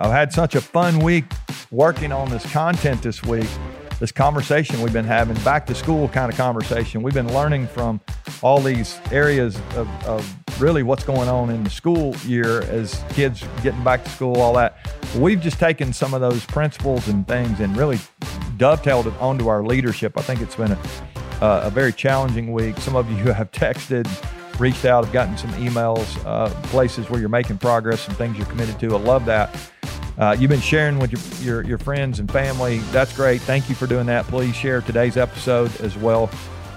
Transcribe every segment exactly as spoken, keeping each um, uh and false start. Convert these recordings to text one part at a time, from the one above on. I've had such a fun week working on this content this week, this conversation we've been having, back to school kind of conversation. We've been learning from all these areas of, of really what's going on in the school year as kids getting back to school, all that. We've just taken some of those principles and things and really dovetailed it onto our leadership. I think it's been a, uh, a very challenging week. Some of you have texted, reached out, have gotten some emails, uh, places where you're making progress and things you're committed to. I love that. Uh, you've been sharing with your, your, your friends and family. That's great. Thank you for doing that. Please share today's episode as well.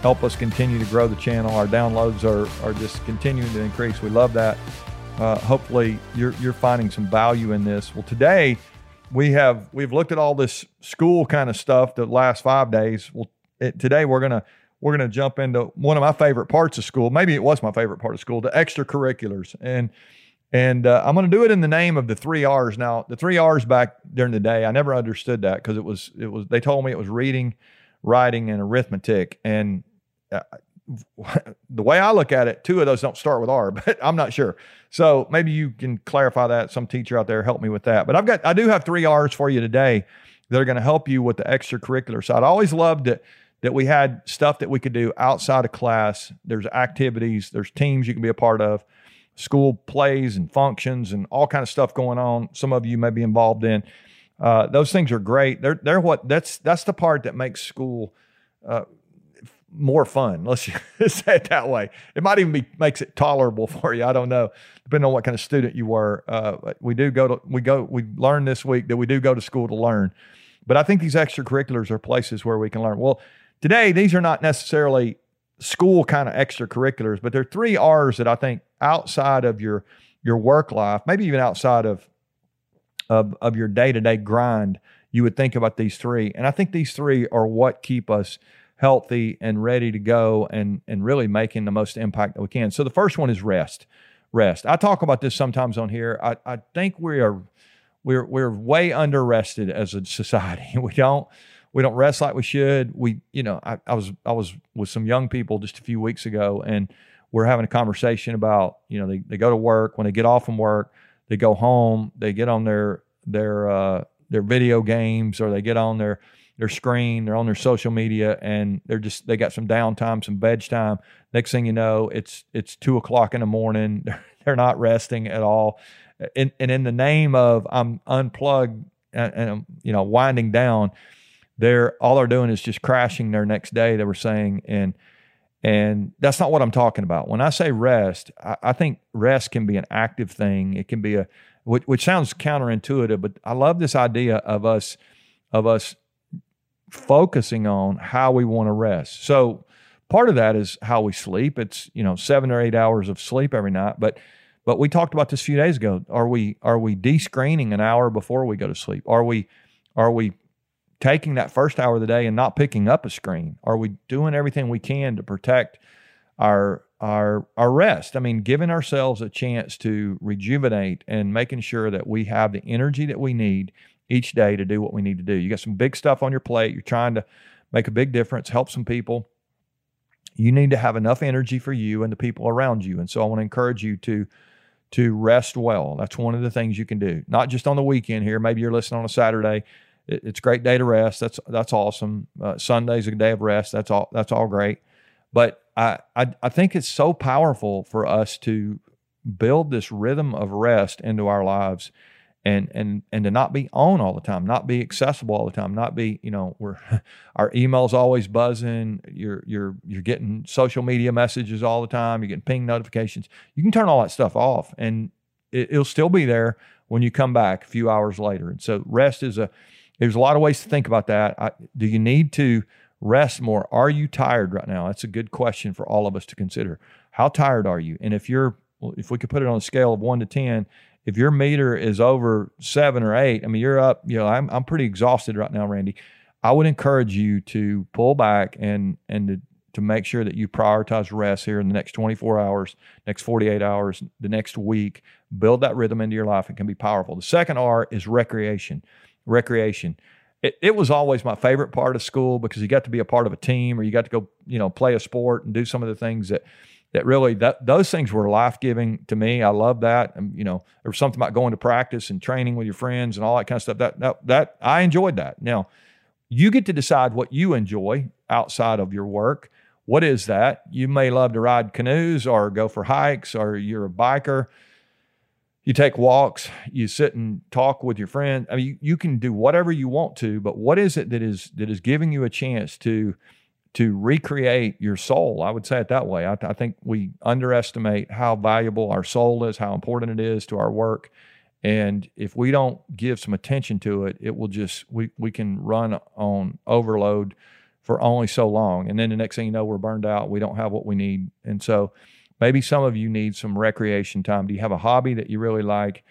Help us continue to grow the channel. Our downloads are, are just continuing to increase. We love that. Uh, hopefully you're, you're finding some value in this. Well, today we have, we've looked at all this school kind of stuff the last five days. Well, it, today we're going to, we're going to jump into one of my favorite parts of school. Maybe it was my favorite part of school, the extracurriculars. And And uh, I'm going to do it in the name of the three R's. Now, the three R's back during the day, I never understood that because it was, it was, they told me it was reading, writing, and arithmetic. And uh, the way I look at it, two of those don't start with R, but I'm not sure. So maybe you can clarify that. Some teacher out there help me with that. But I've got, I do have three R's for you today that are going to help you with the extracurricular side. I always loved it that we had stuff that we could do outside of class. There's activities, there's teams you can be a part of, school plays and functions and all kind of stuff going on. Some of you may be involved in uh, those things are great. They're they're what that's that's the part that makes school uh, more fun. Let's say it that way. It might even be makes it tolerable for you. I don't know, depending on what kind of student you were. Uh, we do go to we go we learned this week that we do go to school to learn, but I think these extracurriculars are places where we can learn. Well, today these are not necessarily school kind of extracurriculars, but there are three R's that I think outside of your, your work life, maybe even outside of, of, of your day-to-day grind, you would think about these three. And I think these three are what keep us healthy and ready to go and, and really making the most impact that we can. So the first one is rest, rest. I talk about this sometimes on here. I, I think we are, we're, we're way under rested as a society. We don't, We don't rest like we should. We, you know, I, I was I was with some young people just a few weeks ago, and we're having a conversation about, you know, they, they go to work. When they get off from work, they go home. They get on their their uh, their video games, or they get on their their screen. They're on their social media, and they're just they got some downtime, some veg time. Next thing you know, it's it's two o'clock in the morning. They're, they're not resting at all, and and in the name of I'm unplugged and, and you know winding down. They're all they're doing is just crashing their next day, they were saying, and and that's not what I'm talking about. When I say rest, I, I think rest can be an active thing. It can be a which, which sounds counterintuitive, but I love this idea of us of us focusing on how we want to rest. So part of that is how we sleep. It's you know seven or eight hours of sleep every night, but but we talked about this a few days ago. Are we are we de-screening an hour before we go to sleep? Are we are we taking that first hour of the day and not picking up a screen? Are we doing everything we can to protect our, our, our rest? I mean, giving ourselves a chance to rejuvenate and making sure that we have the energy that we need each day to do what we need to do. You got some big stuff on your plate. You're trying to make a big difference, help some people. You need to have enough energy for you and the people around you. And so I want to encourage you to to rest well. That's one of the things you can do, not just on the weekend here. Maybe you're listening on a Saturday. It's a great day to rest. That's that's awesome. Uh, Sunday's a day of rest. That's all. That's all great. But I, I I think it's so powerful for us to build this rhythm of rest into our lives, and and and to not be on all the time, not be accessible all the time, not be you know we're our emails always buzzing. You're you're you're getting social media messages all the time. You're getting ping notifications. You can turn all that stuff off, and it, it'll still be there when you come back a few hours later. And so rest is a There's a lot of ways to think about that. I, do you need to rest more? Are you tired right now? That's a good question for all of us to consider. How tired are you? And if you're, if we could put it on a scale of one to ten, if your meter is over seven or eight, I mean, you're up. You know, I'm I'm pretty exhausted right now, Randy. I would encourage you to pull back and and to, to make sure that you prioritize rest here in the next twenty-four hours, next forty-eight hours, the next week. Build that rhythm into your life. It can be powerful. The second R is recreation. Recreation. It, it was always my favorite part of school because you got to be a part of a team, or you got to go, you know, play a sport and do some of the things that that really that, those things were life-giving to me. I love that. And, you know, there was something about going to practice and training with your friends and all that kind of stuff. That, that, that I enjoyed that. Now, you get to decide what you enjoy outside of your work. What is that? You may love to ride canoes or go for hikes, or you're a biker. You take walks, you sit and talk with your friend. I mean, you, you can do whatever you want to, but what is it that is that is giving you a chance to to recreate your soul? I would say it that way. I, I think we underestimate how valuable our soul is, how important it is to our work. And if we don't give some attention to it, it will just, we, we can run on overload for only so long. And then the next thing you know, we're burned out. We don't have what we need. And so maybe some of you need some recreation time. Do you have a hobby that you really like?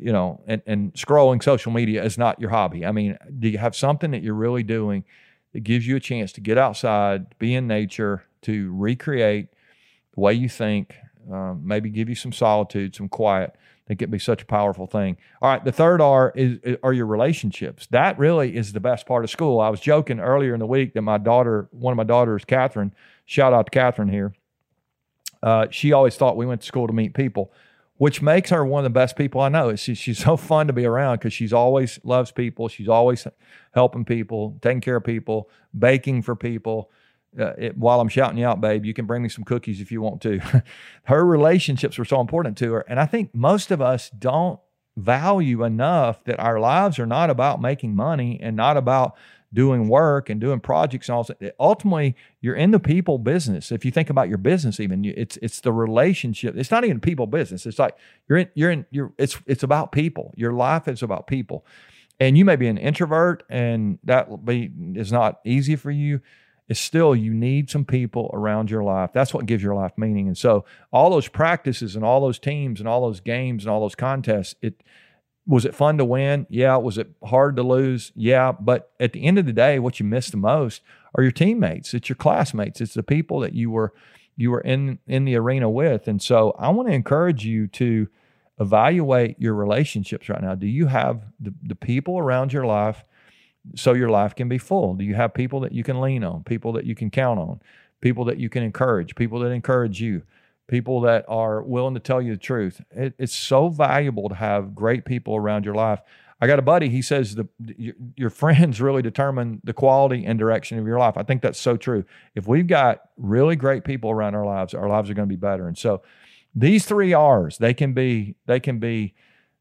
You know, and, and scrolling social media is not your hobby. I mean, do you have something that you're really doing that gives you a chance to get outside, be in nature, to recreate the way you think, um, maybe give you some solitude, some quiet? I think it'd be such a powerful thing. All right, the third R is are your relationships. That really is the best part of school. I was joking earlier in the week that my daughter, one of my daughters, Catherine, shout out to Catherine here, Uh, she always thought we went to school to meet people, which makes her one of the best people I know. It's just, she's so fun to be around because she's always loves people. She's always helping people, taking care of people, baking for people. Uh, it, while I'm shouting you out, babe, you can bring me some cookies if you want to. Her relationships were so important to her. And I think most of us don't value enough that our lives are not about making money and not about doing work and doing projects and all that. Ultimately, you're in the people business. If you think about your business, even you, it's it's the relationship. It's not even people business. It's like you're in you're in you're it's it's about people. Your life is about people, and you may be an introvert, and that be is not easy for you. It's still you need some people around your life. That's what gives your life meaning. And so all those practices and all those teams and all those games and all those contests, it. Was it fun to win? Yeah. Was it hard to lose? Yeah. But at the end of the day, what you miss the most are your teammates. It's your classmates. It's the people that you were you were in, in the arena with. And so I want to encourage you to evaluate your relationships right now. Do you have the, the people around your life so your life can be full? Do you have people that you can lean on, people that you can count on, people that you can encourage, people that encourage you? People that are willing to tell you the truth. It, it's so valuable to have great people around your life. I got a buddy, he says the, your, your friends really determine the quality and direction of your life. I think that's so true. If we've got really great people around our lives, our lives are going to be better. And so these three R's, they can be they can be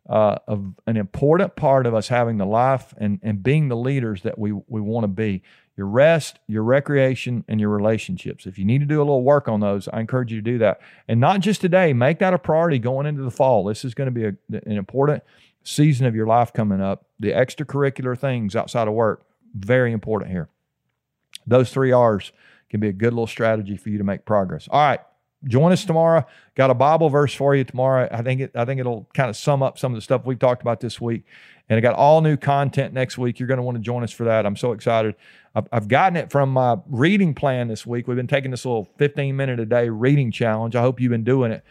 uh, a, an important part of us having the life and, and being the leaders that we, we want to be. Your rest, your recreation, and your relationships. If you need to do a little work on those, I encourage you to do that. And not just today, make that a priority going into the fall. This is going to be a, an important season of your life coming up. The extracurricular things outside of work, very important here. Those three R's can be a good little strategy for you to make progress. All right, join us tomorrow. Got a Bible verse for you tomorrow. I think it, I think it'll kind of sum up some of the stuff we've talked about this week. And I got all new content next week. You're going to want to join us for that. I'm so excited. I've, I've gotten it from my reading plan this week. We've been taking this little fifteen minute a day reading challenge. I hope you've been doing it.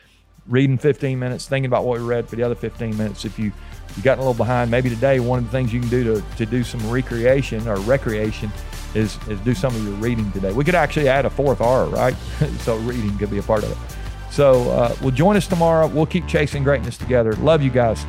Reading fifteen minutes, thinking about what we read for the other fifteen minutes. If you, you've gotten a little behind, maybe today one of the things you can do to, to do some recreation or recreation is, is do some of your reading today. We could actually add a fourth R, right? So reading could be a part of it. So uh, we'll join us tomorrow. We'll keep chasing greatness together. Love you guys.